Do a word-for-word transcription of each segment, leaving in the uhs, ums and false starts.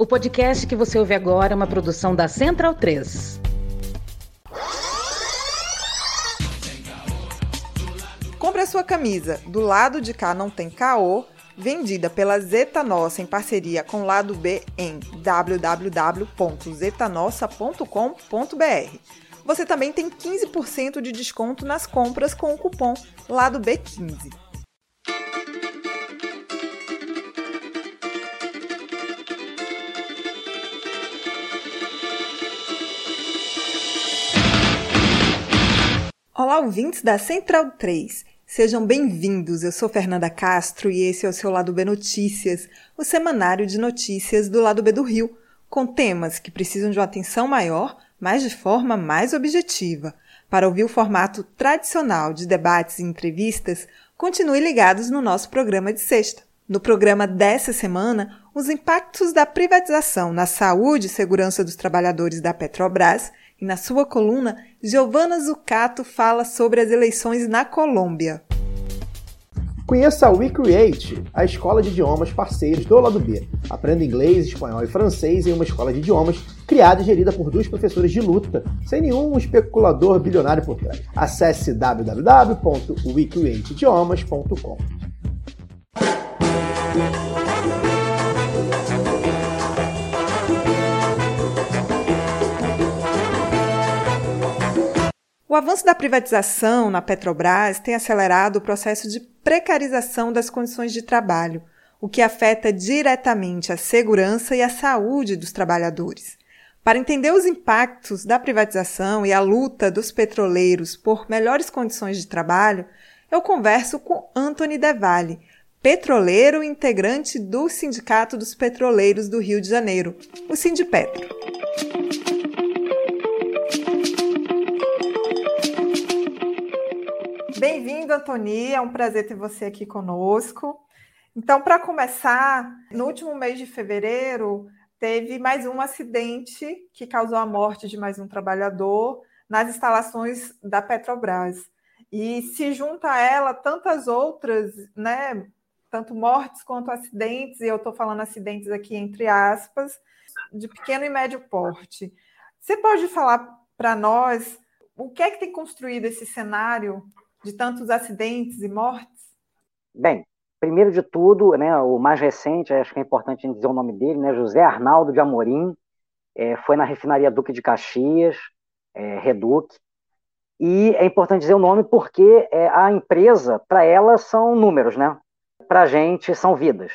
O podcast que você ouve agora é uma produção da Central três. Compre a sua camisa Do Lado de Cá Não Tem Caô, vendida pela Zeta Nossa em parceria com Lado B em w w w ponto zeta nossa ponto com ponto b r. Você também tem quinze por cento de desconto nas compras com o cupom Lado B quinze. Olá, ouvintes da Central três. Sejam bem-vindos. Eu sou Fernanda Castro e esse é o seu Lado B Notícias, o semanário de notícias do Lado B do Rio, com temas que precisam de uma atenção maior, mas de forma mais objetiva. Para ouvir o formato tradicional de debates e entrevistas, continue ligados no nosso programa de sexta. No programa dessa semana, os impactos da privatização na saúde e segurança dos trabalhadores da Petrobras, e na sua coluna, Giovana Zucatto fala sobre as eleições na Colômbia. Conheça a We Create, a escola de idiomas parceiros do Lado B. Aprenda inglês, espanhol e francês em uma escola de idiomas criada e gerida por duas professoras de luta, sem nenhum especulador bilionário por trás. Acesse w w w ponto we create idiomas ponto com. O avanço da privatização na Petrobras tem acelerado o processo de precarização das condições de trabalho, o que afeta diretamente a segurança e a saúde dos trabalhadores. Para entender os impactos da privatização e a luta dos petroleiros por melhores condições de trabalho, eu converso com Antony Delvalle, petroleiro e integrante do Sindicato dos Petroleiros do Rio de Janeiro, o Sindipetro. Bem-vindo, Antony, é um prazer ter você aqui conosco. Então, para começar, no último mês de fevereiro, teve mais um acidente que causou a morte de mais um trabalhador nas instalações da Petrobras. E se junta a ela tantas outras, né, tanto mortes quanto acidentes, e eu estou falando acidentes aqui entre aspas, de pequeno e médio porte. Você pode falar para nós o que é que tem construído esse cenário de tantos acidentes e mortes? Bem, primeiro de tudo, né, o mais recente, acho que é importante dizer o nome dele, né, José Arnaldo de Amorim, é, foi na refinaria Duque de Caxias, é, Reduc, e é importante dizer o nome porque é, a empresa, para ela, são números, né? Para a gente, são vidas.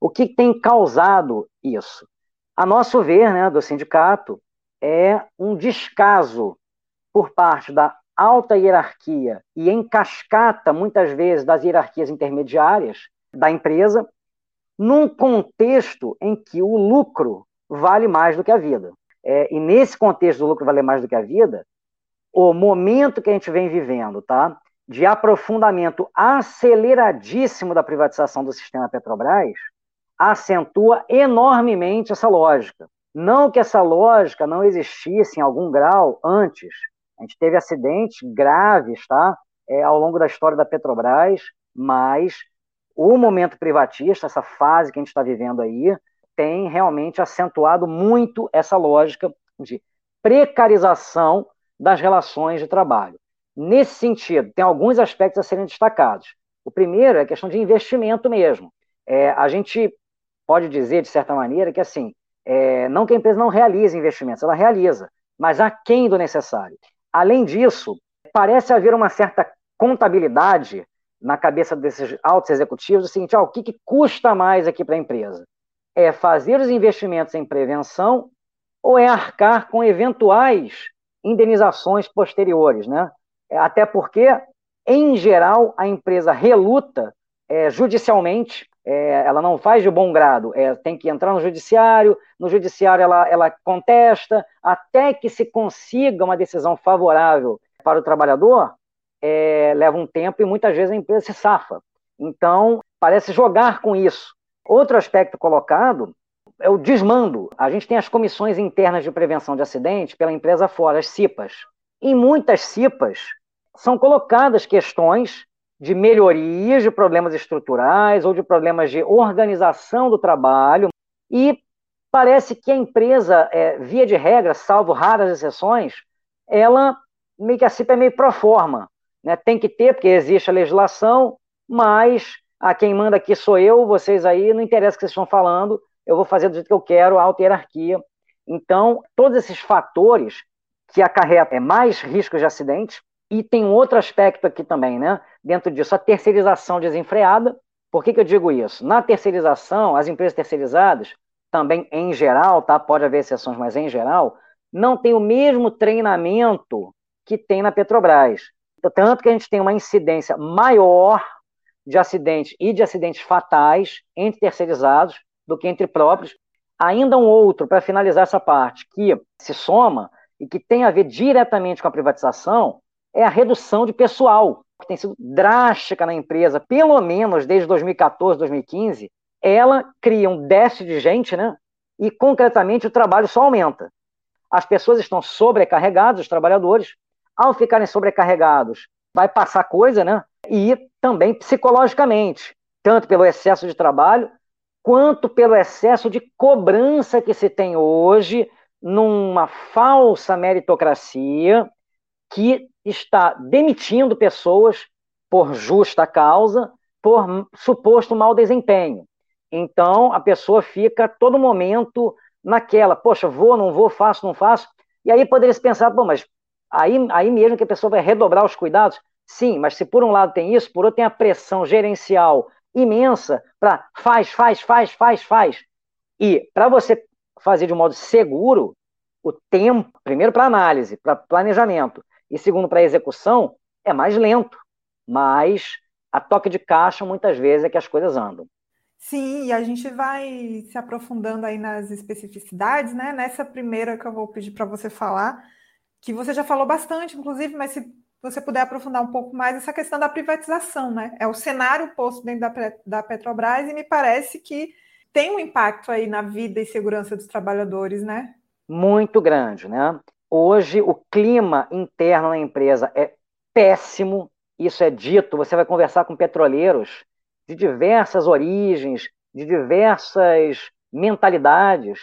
O que tem causado isso? A nosso ver, né, do sindicato, é um descaso por parte da alta hierarquia e em cascata, muitas vezes, das hierarquias intermediárias da empresa, num contexto em que o lucro vale mais do que a vida. É, e nesse contexto do lucro vale mais do que a vida, o momento que a gente vem vivendo, tá, de aprofundamento aceleradíssimo da privatização do sistema Petrobras, acentua enormemente essa lógica. Não que essa lógica não existisse em algum grau antes. A gente teve acidentes graves, tá, é, ao longo da história da Petrobras, mas o momento privatista, essa fase que a gente está vivendo aí, tem realmente acentuado muito essa lógica de precarização das relações de trabalho. Nesse sentido, tem alguns aspectos a serem destacados. O primeiro é a questão de investimento mesmo. É, a gente pode dizer, de certa maneira, que assim, é, não que a empresa não realize investimentos, ela realiza, mas aquém do necessário. Além disso, parece haver uma certa contabilidade na cabeça desses altos executivos, do seguinte, ah, o que, que custa mais aqui para a empresa? É fazer os investimentos em prevenção ou é arcar com eventuais indenizações posteriores, né? Até porque, em geral, a empresa reluta é, judicialmente, é, ela não faz de bom grado, é, tem que entrar no judiciário, no judiciário ela, ela contesta, até que se consiga uma decisão favorável para o trabalhador, é, leva um tempo e muitas vezes a empresa se safa. Então, parece jogar com isso. Outro aspecto colocado é o desmando. A gente tem as comissões internas de prevenção de acidentes pela empresa fora, as C I P As. Em muitas C I P As são colocadas questões de melhorias, de problemas estruturais ou de problemas de organização do trabalho e parece que a empresa, é, via de regra, salvo raras exceções, ela meio que a C I P é meio pro forma, né? Tem que ter, porque existe a legislação, mas a quem manda aqui sou eu, vocês aí, não interessa o que vocês estão falando, eu vou fazer do jeito que eu quero, alta hierarquia. Então, todos esses fatores que acarretam mais riscos de acidentes, e tem um outro aspecto aqui também, né? Dentro disso, a terceirização desenfreada. Por que que eu digo isso? Na terceirização, as empresas terceirizadas, também em geral, tá? Pode haver exceções, mas em geral, não tem o mesmo treinamento que tem na Petrobras. Tanto que a gente tem uma incidência maior de acidentes e de acidentes fatais entre terceirizados do que entre próprios. Ainda um outro, para finalizar essa parte, que se soma e que tem a ver diretamente com a privatização, é a redução de pessoal, que tem sido drástica na empresa, pelo menos desde dois mil e quatorze, dois mil e quinze, ela cria um déficit de gente, né? E, concretamente, o trabalho só aumenta. As pessoas estão sobrecarregadas, os trabalhadores, ao ficarem sobrecarregados, vai passar coisa, né? E também psicologicamente, tanto pelo excesso de trabalho, quanto pelo excesso de cobrança que se tem hoje numa falsa meritocracia que está demitindo pessoas por justa causa, por suposto mau desempenho. Então, a pessoa fica a todo momento naquela, poxa, vou, não vou, faço, não faço, e aí poderia se pensar, bom, mas aí, aí mesmo que a pessoa vai redobrar os cuidados? Sim, mas se por um lado tem isso, por outro tem a pressão gerencial imensa para faz, faz, faz, faz, faz. E para você fazer de um modo seguro, o tempo, primeiro para análise, para planejamento, e segundo, para a execução, é mais lento, mas a toque de caixa muitas vezes é que as coisas andam. Sim, e a gente vai se aprofundando aí nas especificidades, né? Nessa primeira que eu vou pedir para você falar, que você já falou bastante, inclusive, mas se você puder aprofundar um pouco mais essa questão da privatização, né? É o cenário posto dentro da, da Petrobras e me parece que tem um impacto aí na vida e segurança dos trabalhadores, né? Muito grande, né? Hoje, o clima interno na empresa é péssimo, isso é dito, você vai conversar com petroleiros de diversas origens, de diversas mentalidades,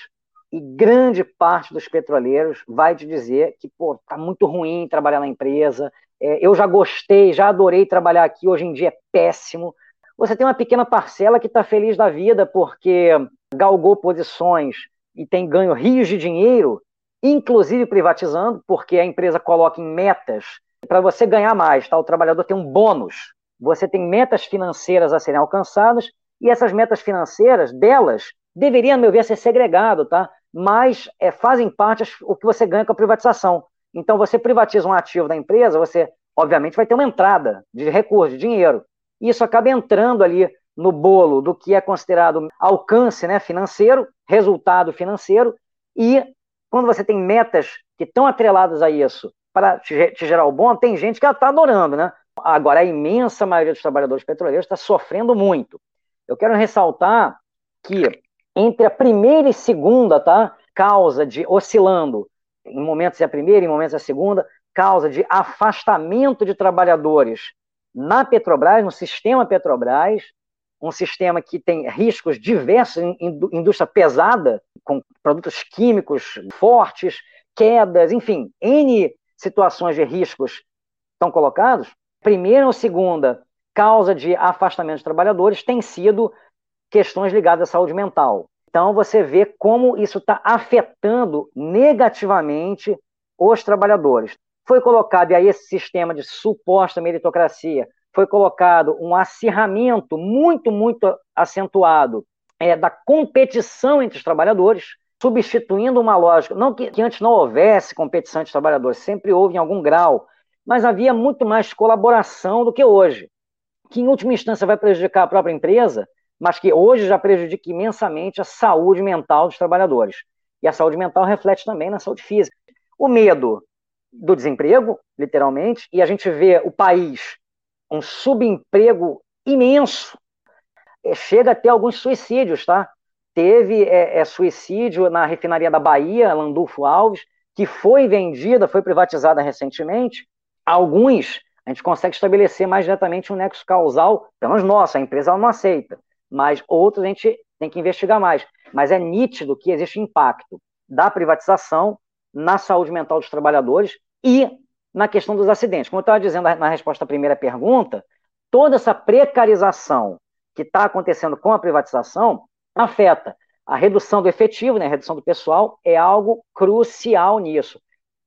e grande parte dos petroleiros vai te dizer que, pô, tá muito ruim trabalhar na empresa, é, eu já gostei, já adorei trabalhar aqui, hoje em dia é péssimo. Você tem uma pequena parcela que está feliz da vida porque galgou posições e tem ganho rios de dinheiro, inclusive privatizando, porque a empresa coloca em metas para você ganhar mais, tá? O trabalhador tem um bônus, você tem metas financeiras a serem alcançadas, e essas metas financeiras delas deveriam, a meu ver, ser segregado, tá? Mas é, fazem parte as, o que você ganha com a privatização. Então, você privatiza um ativo da empresa, você, obviamente, vai ter uma entrada de recurso, de dinheiro, e isso acaba entrando ali no bolo do que é considerado alcance, né, financeiro, resultado financeiro, e quando você tem metas que estão atreladas a isso para te gerar o bom, tem gente que ela está adorando, né? Agora, a imensa maioria dos trabalhadores petroleiros está sofrendo muito. Eu quero ressaltar que entre a primeira e segunda, tá? Causa de, oscilando, em momentos é a primeira, em momentos é a segunda, causa de afastamento de trabalhadores na Petrobras, no sistema Petrobras, um sistema que tem riscos diversos, indústria pesada, com produtos químicos fortes, quedas, enfim, N situações de riscos estão colocados. Primeira ou segunda causa de afastamento de trabalhadores tem sido questões ligadas à saúde mental. Então, você vê como isso está afetando negativamente os trabalhadores. Foi colocado, e aí esse sistema de suposta meritocracia, foi colocado um acirramento muito, muito acentuado é, da competição entre os trabalhadores, substituindo uma lógica, não que, que antes não houvesse competição entre os trabalhadores, sempre houve em algum grau, mas havia muito mais colaboração do que hoje, que em última instância vai prejudicar a própria empresa, mas que hoje já prejudica imensamente a saúde mental dos trabalhadores. E a saúde mental reflete também na saúde física. O medo do desemprego, literalmente, e a gente vê o país, um subemprego imenso, chega até alguns suicídios, tá? Teve é, é, suicídio na refinaria da Bahia, Landulfo Alves, que foi vendida, foi privatizada recentemente. Alguns, a gente consegue estabelecer mais diretamente um nexo causal, pelo menos nossa, a empresa ela não aceita, mas outros a gente tem que investigar mais. Mas é nítido que existe impacto da privatização na saúde mental dos trabalhadores e na questão dos acidentes. Como eu estava dizendo na resposta à primeira pergunta, toda essa precarização que está acontecendo com a privatização afeta a redução do efetivo, né, a redução do pessoal, é algo crucial nisso.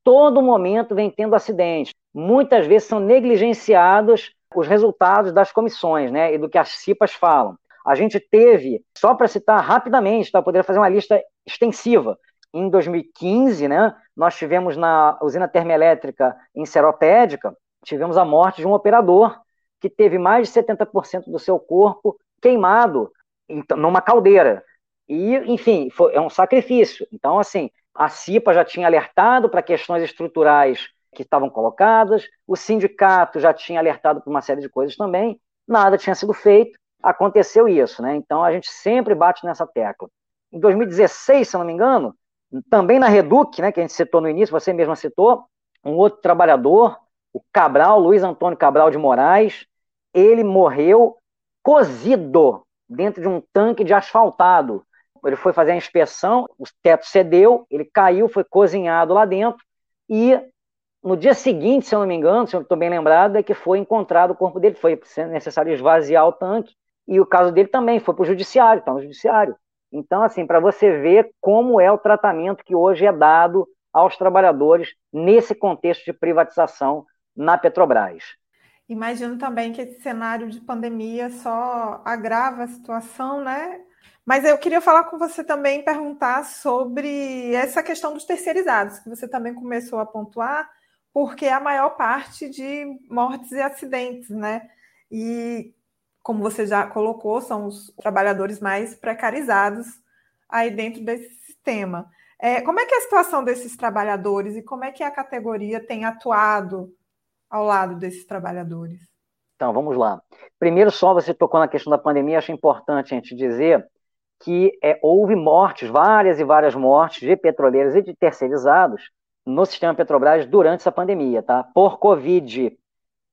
Todo momento vem tendo acidentes. Muitas vezes são negligenciados os resultados das comissões, né, e do que as C I P As falam. A gente teve, só para citar rapidamente, tá, eu poderia fazer uma lista extensiva. Em dois mil e quinze, né, nós tivemos na usina termoelétrica em Seropédica, tivemos a morte de um operador que teve mais de setenta por cento do seu corpo queimado numa caldeira. E, enfim, foi, é um sacrifício. Então, assim, a C I P A já tinha alertado para questões estruturais que estavam colocadas, o sindicato já tinha alertado para uma série de coisas também, nada tinha sido feito, aconteceu isso, né? Então, a gente sempre bate nessa tecla. Em dois mil e dezesseis, se eu não me engano, também na Reduc, né, que a gente citou no início, você mesma citou, um outro trabalhador, o Cabral, Luiz Antônio Cabral de Moraes, ele morreu cozido dentro de um tanque de asfaltado. Ele foi fazer a inspeção, o teto cedeu, ele caiu, foi cozinhado lá dentro e no dia seguinte, se eu não me engano, se eu estou bem lembrado, é que foi encontrado o corpo dele, foi necessário esvaziar o tanque e o caso dele também foi para o judiciário, está no judiciário. Então, assim, para você ver como é o tratamento que hoje é dado aos trabalhadores nesse contexto de privatização na Petrobras. Imagino também que esse cenário de pandemia só agrava a situação, né? Mas eu queria falar com você também, perguntar sobre essa questão dos terceirizados, que você também começou a pontuar, porque é a maior parte de mortes e acidentes, né? E, como você já colocou, são os trabalhadores mais precarizados aí dentro desse sistema. É, como é que é a situação desses trabalhadores e como é que a categoria tem atuado ao lado desses trabalhadores? Então, vamos lá. Primeiro, só você tocou na questão da pandemia, acho importante a gente dizer que é, houve mortes, várias e várias mortes de petroleiros e de terceirizados no sistema Petrobras durante essa pandemia, tá? Por Covid.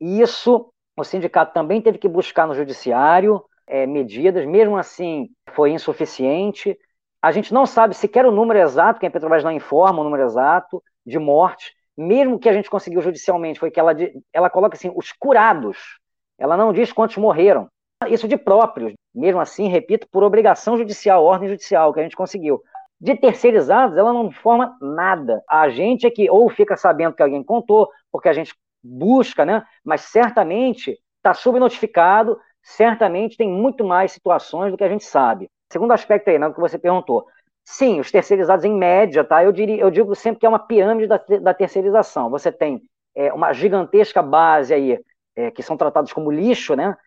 Isso, o sindicato também teve que buscar no judiciário é, medidas, mesmo assim foi insuficiente. A gente não sabe sequer o número exato, porque a Petrobras não informa o número exato de mortes. Mesmo que a gente conseguiu judicialmente, foi que ela, ela coloca assim, os curados, ela não diz quantos morreram. Isso de próprios, mesmo assim, repito, por obrigação judicial, ordem judicial, que a gente conseguiu. De terceirizados, ela não informa nada. A gente é que ou fica sabendo que alguém contou, porque a gente busca, né? Mas certamente está subnotificado, certamente tem muito mais situações do que a gente sabe. Segundo aspecto aí, né, do que você perguntou. Sim, os terceirizados em média, tá? Eu diria, eu digo sempre que é uma pirâmide da, da terceirização. Você tem é, uma gigantesca base aí, é, que são tratados como lixo, né?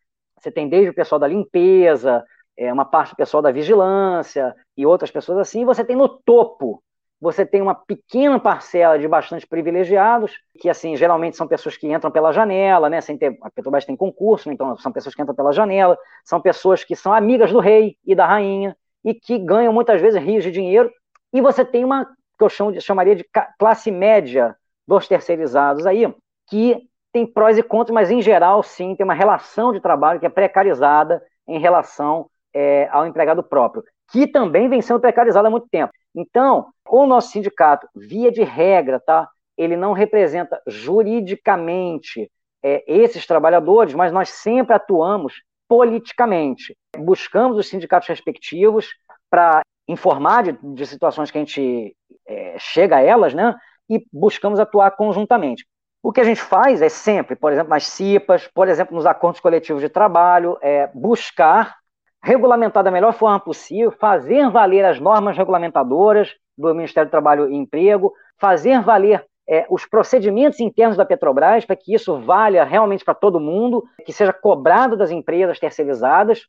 Você tem desde o pessoal da limpeza, é, uma parte do pessoal da vigilância e outras pessoas assim. E você tem no topo, você tem uma pequena parcela de bastante privilegiados, que assim geralmente são pessoas que entram pela janela, né? Sem ter, a Petrobras tem concurso, então são pessoas que entram pela janela, são pessoas que são amigas do rei e da rainha e que ganham muitas vezes rios de dinheiro. E você tem uma, que eu chamo de, chamaria de classe média dos terceirizados aí, que tem prós e contras, mas em geral, sim, tem uma relação de trabalho que é precarizada em relação é, ao empregado próprio, que também vem sendo precarizada há muito tempo. Então, o nosso sindicato, via de regra, tá? Ele não representa juridicamente é, esses trabalhadores, mas nós sempre atuamos politicamente. Buscamos os sindicatos respectivos para informar de, de situações que a gente é, chega a elas, né? E buscamos atuar conjuntamente. O que a gente faz é sempre, por exemplo, nas C I P As, por exemplo, nos acordos coletivos de trabalho, é buscar regulamentar da melhor forma possível, fazer valer as normas regulamentadoras do Ministério do Trabalho e Emprego, fazer valer é, os procedimentos internos da Petrobras para que isso valha realmente para todo mundo, que seja cobrado das empresas terceirizadas.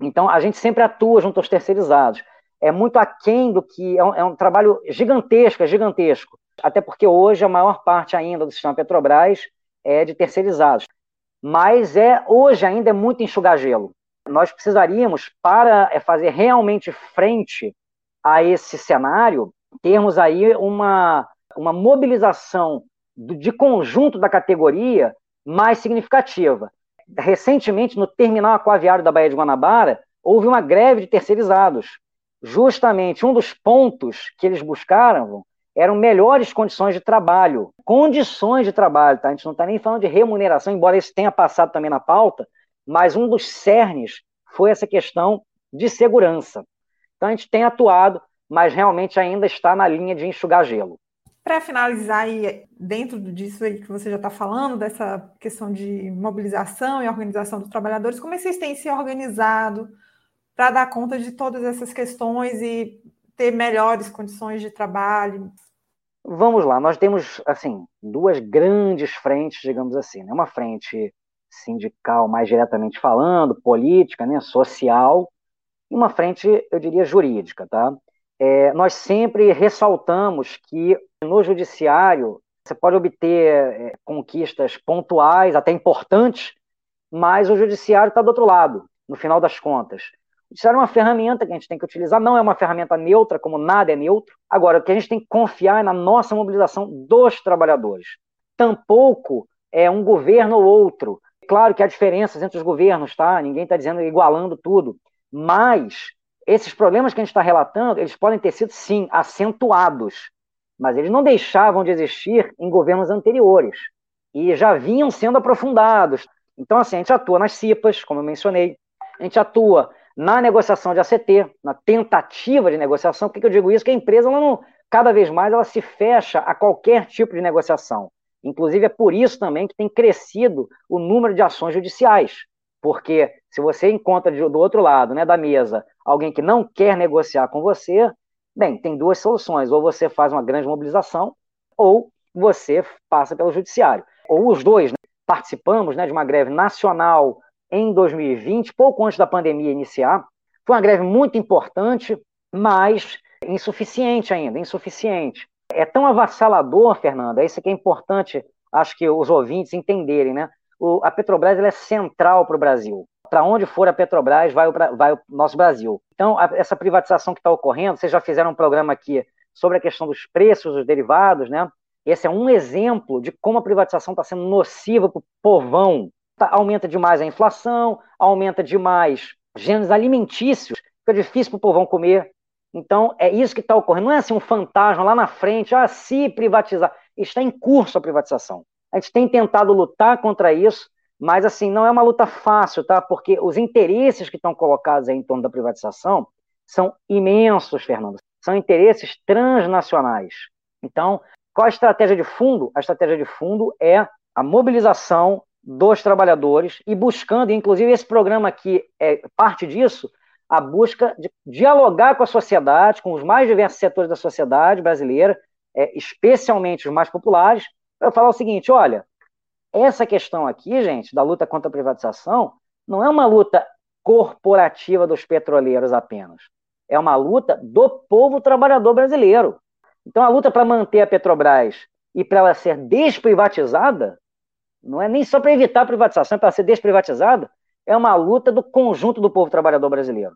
Então, a gente sempre atua junto aos terceirizados. É muito aquém do que... É um, é um trabalho gigantesco, é gigantesco. Até porque hoje a maior parte ainda do sistema Petrobras é de terceirizados. Mas é, hoje ainda é muito enxugar gelo. Nós precisaríamos, para fazer realmente frente a esse cenário, termos aí uma, uma mobilização do, de conjunto da categoria mais significativa. Recentemente, no terminal aquaviário da Baía de Guanabara, houve uma greve de terceirizados. Justamente um dos pontos que eles buscaram eram melhores condições de trabalho. Condições de trabalho, tá? A gente não está nem falando de remuneração, embora isso tenha passado também na pauta, mas um dos cernes foi essa questão de segurança. Então a gente tem atuado, mas realmente ainda está na linha de enxugar gelo. Para finalizar, aí, dentro disso aí que você já está falando, dessa questão de mobilização e organização dos trabalhadores, como é que vocês têm se organizado para dar conta de todas essas questões e ter melhores condições de trabalho? Vamos lá, nós temos assim, duas grandes frentes, digamos assim, né? Uma frente sindical, mais diretamente falando, política, né? Social, e uma frente, eu diria, jurídica, tá? É, nós sempre ressaltamos que no judiciário você pode obter é, conquistas pontuais, até importantes, mas o judiciário está do outro lado, no final das contas. O judiciário é uma ferramenta que a gente tem que utilizar, não é uma ferramenta neutra, como nada é neutro. Agora, o que a gente tem que confiar é na nossa mobilização dos trabalhadores. Tampouco é um governo ou outro. Claro que há diferenças entre os governos, tá? Ninguém está dizendo igualando tudo, mas esses problemas que a gente está relatando, eles podem ter sido, sim, acentuados, mas eles não deixavam de existir em governos anteriores e já vinham sendo aprofundados. Então, assim, a gente atua nas cipas, como eu mencionei, a gente atua na negociação de A C T, na tentativa de negociação. Por que eu digo isso? Que a empresa, ela não, cada vez mais, ela se fecha a qualquer tipo de negociação. Inclusive, é por isso também que tem crescido o número de ações judiciais, porque se você encontra do outro lado, né, da mesa alguém que não quer negociar com você, bem, tem duas soluções: ou você faz uma grande mobilização, ou você passa pelo judiciário. Ou os dois, né? Participamos, né, de uma greve nacional em dois mil e vinte, pouco antes da pandemia iniciar. Foi uma greve muito importante, mas insuficiente ainda, insuficiente. É tão avassalador, Fernanda, isso que é importante, acho que os ouvintes entenderem, né? O, a Petrobras, ela é central para o Brasil. Para onde for a Petrobras, vai o, vai o nosso Brasil. Então, a, essa privatização que está ocorrendo, vocês já fizeram um programa aqui sobre a questão dos preços dos derivados, né? Esse é um exemplo de como a privatização está sendo nociva para o povão. Tá, aumenta demais a inflação, aumenta demais gêneros alimentícios, fica difícil para o povão comer. Então, é isso que está ocorrendo. Não é assim um fantasma lá na frente, ah, se privatizar. Está em curso a privatização. A gente tem tentado lutar contra isso, mas assim, não é uma luta fácil, tá? Porque os interesses que estão colocados aí em torno da privatização são imensos, Fernando. São interesses transnacionais. Então, qual a estratégia de fundo? A estratégia de fundo é a mobilização dos trabalhadores e buscando, inclusive esse programa aqui é parte disso, a busca de dialogar com a sociedade, com os mais diversos setores da sociedade brasileira, é, especialmente os mais populares, para falar o seguinte: olha, essa questão aqui, gente, da luta contra a privatização, não é uma luta corporativa dos petroleiros apenas, é uma luta do povo trabalhador brasileiro. Então, a luta para manter a Petrobras e para ela ser desprivatizada não é nem só para evitar a privatização, para ser desprivatizada, é uma luta do conjunto do povo trabalhador brasileiro.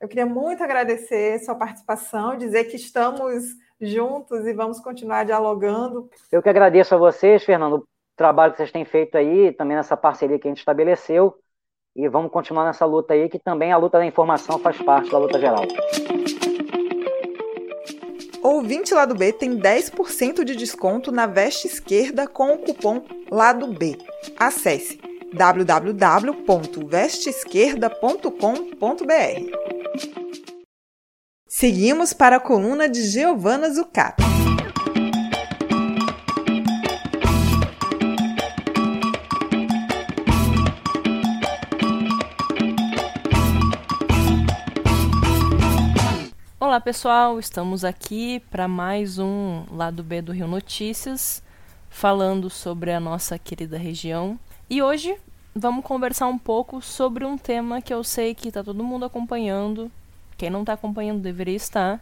Eu queria muito agradecer sua participação, dizer que estamos juntos e vamos continuar dialogando. Eu que agradeço a vocês, Fernando, o trabalho que vocês têm feito aí, também nessa parceria que a gente estabeleceu, e vamos continuar nessa luta aí, que também a luta da informação faz parte da luta geral. Ouvinte Lado B tem dez por cento de desconto na Veste Esquerda com o cupom Lado B. Acesse w w w ponto veste esquerda ponto com ponto b r. Seguimos para a coluna de Giovana Zucatto. Olá pessoal, estamos aqui para mais um Lado B do Rio Notícias, falando sobre a nossa querida região. E hoje vamos conversar um pouco sobre um tema que eu sei que está todo mundo acompanhando, quem não está acompanhando deveria estar,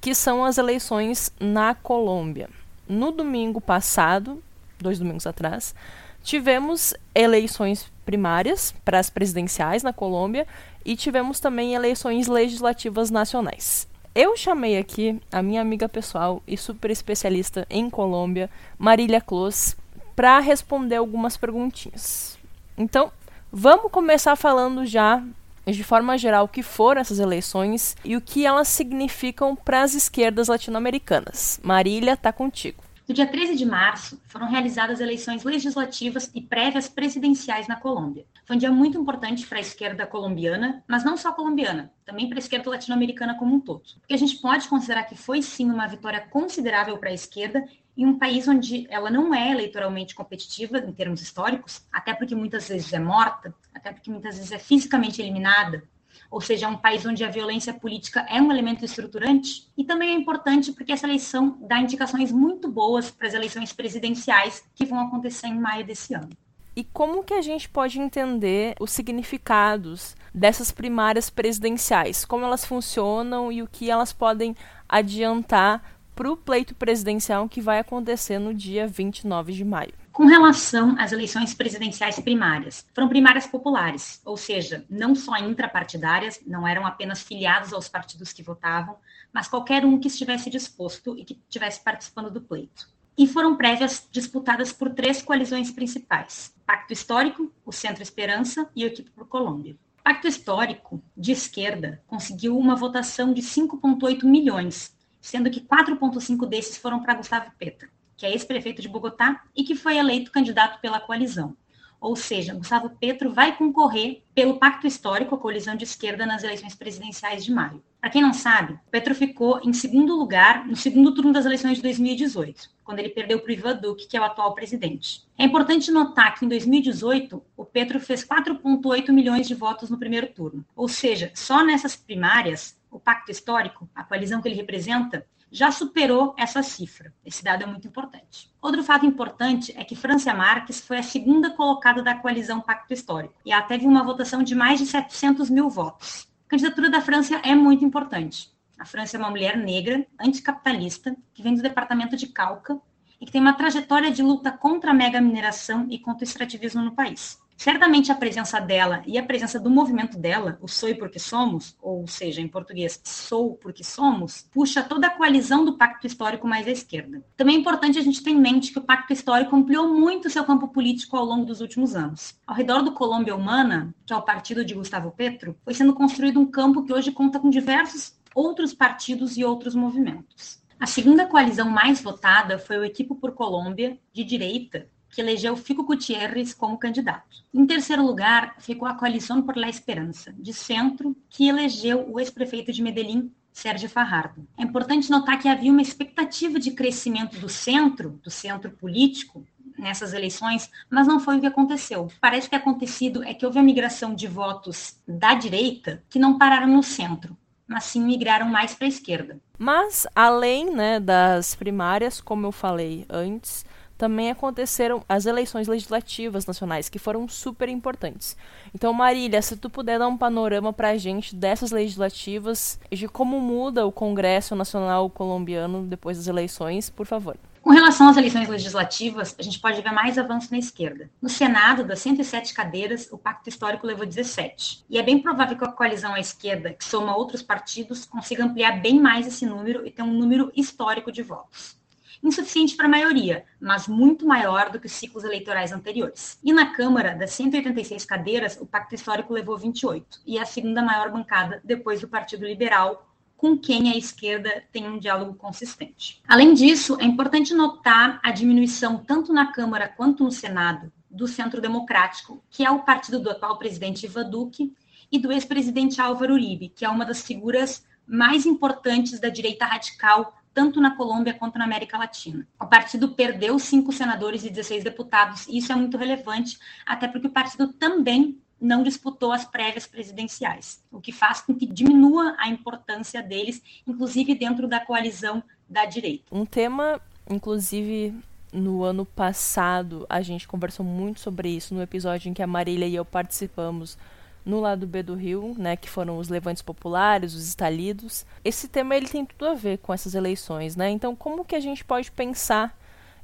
que são as eleições na Colômbia. No domingo passado, dois domingos atrás, tivemos eleições primárias para as presidenciais na Colômbia e tivemos também eleições legislativas nacionais. Eu chamei aqui a minha amiga pessoal e super especialista em Colômbia, Marília Closs, para responder algumas perguntinhas. Então, vamos começar falando já de forma geral, o que foram essas eleições e o que elas significam para as esquerdas latino-americanas. Marília, tá contigo. No dia treze de março, foram realizadas eleições legislativas e prévias presidenciais na Colômbia. Foi um dia muito importante para a esquerda colombiana, mas não só colombiana, também para a esquerda latino-americana como um todo. Porque a gente pode considerar que foi sim uma vitória considerável para a esquerda em um país onde ela não é eleitoralmente competitiva em termos históricos, até porque muitas vezes é morta, até porque muitas vezes é fisicamente eliminada, ou seja, é um país onde a violência política é um elemento estruturante, e também é importante porque essa eleição dá indicações muito boas para as eleições presidenciais que vão acontecer em maio desse ano. E como que a gente pode entender os significados dessas primárias presidenciais? Como elas funcionam e o que elas podem adiantar para o pleito presidencial que vai acontecer no dia vinte e nove de maio? Com relação às eleições presidenciais primárias, foram primárias populares, ou seja, não só intrapartidárias, não eram apenas filiados aos partidos que votavam, mas qualquer um que estivesse disposto e que estivesse participando do pleito. E foram prévias disputadas por três coalizões principais: Pacto Histórico, o Centro Esperança e o Equipo por Colômbia. Pacto Histórico, de esquerda, conseguiu uma votação de cinco vírgula oito milhões, sendo que quatro vírgula cinco desses foram para Gustavo Petro, que é ex-prefeito de Bogotá e que foi eleito candidato pela coalizão. Ou seja, Gustavo Petro vai concorrer pelo Pacto Histórico, a coalizão de esquerda, nas eleições presidenciais de maio. Para quem não sabe, Petro ficou em segundo lugar no segundo turno das eleições de dois mil e dezoito, quando ele perdeu para o Iván Duque, que é o atual presidente. É importante notar que em dois mil e dezoito, o Petro fez quatro vírgula oito milhões de votos no primeiro turno. Ou seja, só nessas primárias, o Pacto Histórico, a coalizão que ele representa, já superou essa cifra. Esse dado é muito importante. Outro fato importante é que Francia Marques foi a segunda colocada da coalizão Pacto Histórico, e ela teve uma votação de mais de setecentos mil votos. A candidatura da Francia é muito importante. A Francia é uma mulher negra, anticapitalista, que vem do departamento de Cauca, e que tem uma trajetória de luta contra a megamineração e contra o extrativismo no país. Certamente a presença dela e a presença do movimento dela, o Soy Porque Somos, ou seja, em português, Sou Porque Somos, puxa toda a coalizão do Pacto Histórico mais à esquerda. Também é importante a gente ter em mente que o Pacto Histórico ampliou muito seu campo político ao longo dos últimos anos. Ao redor do Colômbia Humana, que é o partido de Gustavo Petro, foi sendo construído um campo que hoje conta com diversos outros partidos e outros movimentos. A segunda coalizão mais votada foi o Equipo por Colômbia, de direita, que elegeu Fico Gutierrez como candidato. Em terceiro lugar, ficou a Coalição por la Esperança, de centro, que elegeu o ex-prefeito de Medellín, Sérgio Farrardo. É importante notar que havia uma expectativa de crescimento do centro, do centro político, nessas eleições, mas não foi o que aconteceu. Parece que acontecido é que houve a migração de votos da direita que não pararam no centro, mas sim migraram mais para a esquerda. Mas, além, né, das primárias, como eu falei antes, também aconteceram as eleições legislativas nacionais, que foram super importantes. Então, Marília, se tu puder dar um panorama pra gente dessas legislativas e de como muda o Congresso Nacional Colombiano depois das eleições, por favor. Com relação às eleições legislativas, a gente pode ver mais avanço na esquerda. No Senado, das cento e sete cadeiras, o Pacto Histórico levou dezessete. E é bem provável que a coalizão à esquerda, que soma outros partidos, consiga ampliar bem mais esse número e ter um número histórico de votos. Insuficiente para a maioria, mas muito maior do que os ciclos eleitorais anteriores. E na Câmara, das cento e oitenta e seis cadeiras, o Pacto Histórico levou vinte e oito, e é a segunda maior bancada depois do Partido Liberal, com quem a esquerda tem um diálogo consistente. Além disso, é importante notar a diminuição, tanto na Câmara quanto no Senado, do Centro Democrático, que é o partido do atual presidente Iván Duque, e do ex-presidente Álvaro Uribe, que é uma das figuras mais importantes da direita radical, tanto na Colômbia quanto na América Latina. O partido perdeu cinco senadores e dezesseis deputados, e isso é muito relevante, até porque o partido também não disputou as prévias presidenciais, o que faz com que diminua a importância deles, inclusive dentro da coalizão da direita. Um tema, inclusive, no ano passado, a gente conversou muito sobre isso, no episódio em que a Marília e eu participamos, no Lado B do Rio, né, que foram os levantes populares, os estalidos. Esse tema ele tem tudo a ver com essas eleições, né? Então, como que a gente pode pensar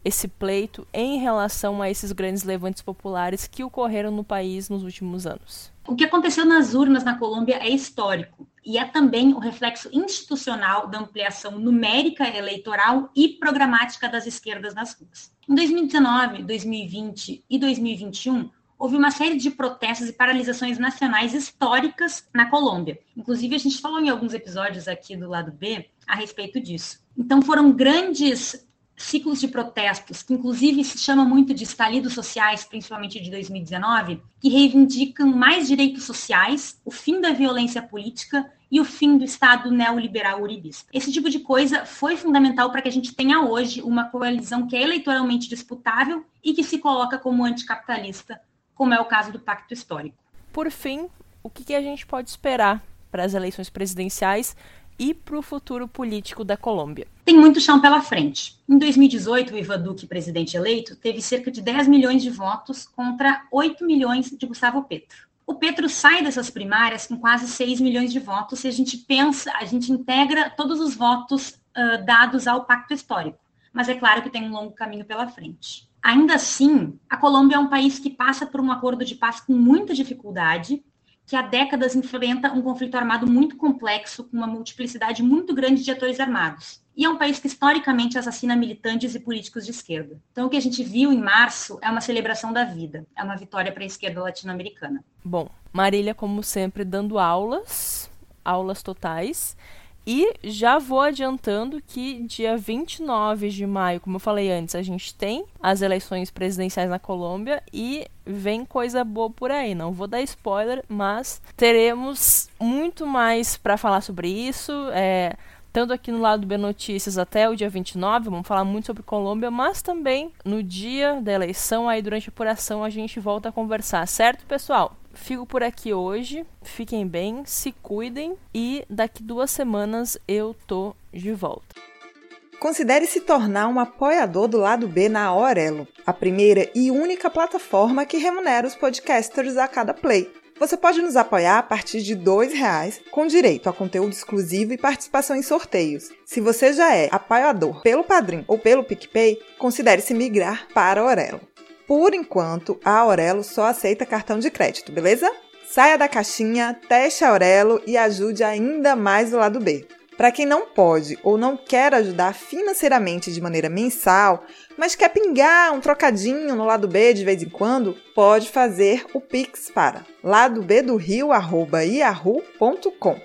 esse pleito em relação a esses grandes levantes populares que ocorreram no país nos últimos anos? O que aconteceu nas urnas na Colômbia é histórico e é também o reflexo institucional da ampliação numérica, eleitoral e programática das esquerdas nas ruas. Em dois mil e dezenove, dois mil e vinte e dois mil e vinte e um, houve uma série de protestos e paralisações nacionais históricas na Colômbia. Inclusive, a gente falou em alguns episódios aqui do Lado B a respeito disso. Então, foram grandes ciclos de protestos, que inclusive se chama muito de estalidos sociais, principalmente de dois mil e dezenove, que reivindicam mais direitos sociais, o fim da violência política e o fim do Estado neoliberal uribista. Esse tipo de coisa foi fundamental para que a gente tenha hoje uma coalizão que é eleitoralmente disputável e que se coloca como anticapitalista, como é o caso do Pacto Histórico. Por fim, o que a gente pode esperar para as eleições presidenciais e para o futuro político da Colômbia? Tem muito chão pela frente. Em dois mil e dezoito, o Iván Duque, presidente eleito, teve cerca de dez milhões de votos contra oito milhões de Gustavo Petro. O Petro sai dessas primárias com quase seis milhões de votos se a gente pensa, a gente integra todos os votos uh, dados ao Pacto Histórico. Mas é claro que tem um longo caminho pela frente. Ainda assim, a Colômbia é um país que passa por um acordo de paz com muita dificuldade, que há décadas enfrenta um conflito armado muito complexo, com uma multiplicidade muito grande de atores armados. E é um país que historicamente assassina militantes e políticos de esquerda. Então o que a gente viu em março é uma celebração da vida, é uma vitória para a esquerda latino-americana. Bom, Marília, como sempre, dando aulas, aulas totais. E já vou adiantando que dia vinte e nove de maio, como eu falei antes, a gente tem as eleições presidenciais na Colômbia e vem coisa boa por aí. Não vou dar spoiler, mas teremos muito mais para falar sobre isso, é, tanto aqui no Lado B Notícias até o dia vinte e nove, vamos falar muito sobre Colômbia, mas também no dia da eleição, aí durante a apuração a gente volta a conversar, certo, pessoal? Fico por aqui hoje, fiquem bem, se cuidem e daqui duas semanas eu tô de volta. Considere se tornar um apoiador do Lado B na Orelo, a primeira e única plataforma que remunera os podcasters a cada play. Você pode nos apoiar a partir de dois reais, com direito a conteúdo exclusivo e participação em sorteios. Se você já é apoiador pelo Padrim ou pelo PicPay, considere se migrar para a Orelo. Por enquanto, a Orelo só aceita cartão de crédito, beleza? Saia da caixinha, teste a Orelo e ajude ainda mais o Lado B. Para quem não pode ou não quer ajudar financeiramente de maneira mensal, mas quer pingar um trocadinho no Lado B de vez em quando, pode fazer o Pix para lado b do rio arroba yahoo ponto com.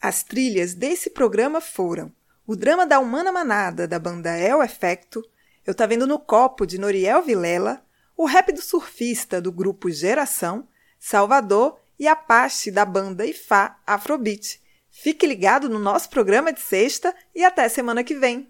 As trilhas desse programa foram o drama da Humana Manada, da banda El Efecto, Eu Tá Vendo no Copo, de Noriel Vilela, o rap do surfista, do grupo Geração, Salvador e Apache, da banda Ifá Afrobeat. Fique ligado no nosso programa de sexta e até semana que vem!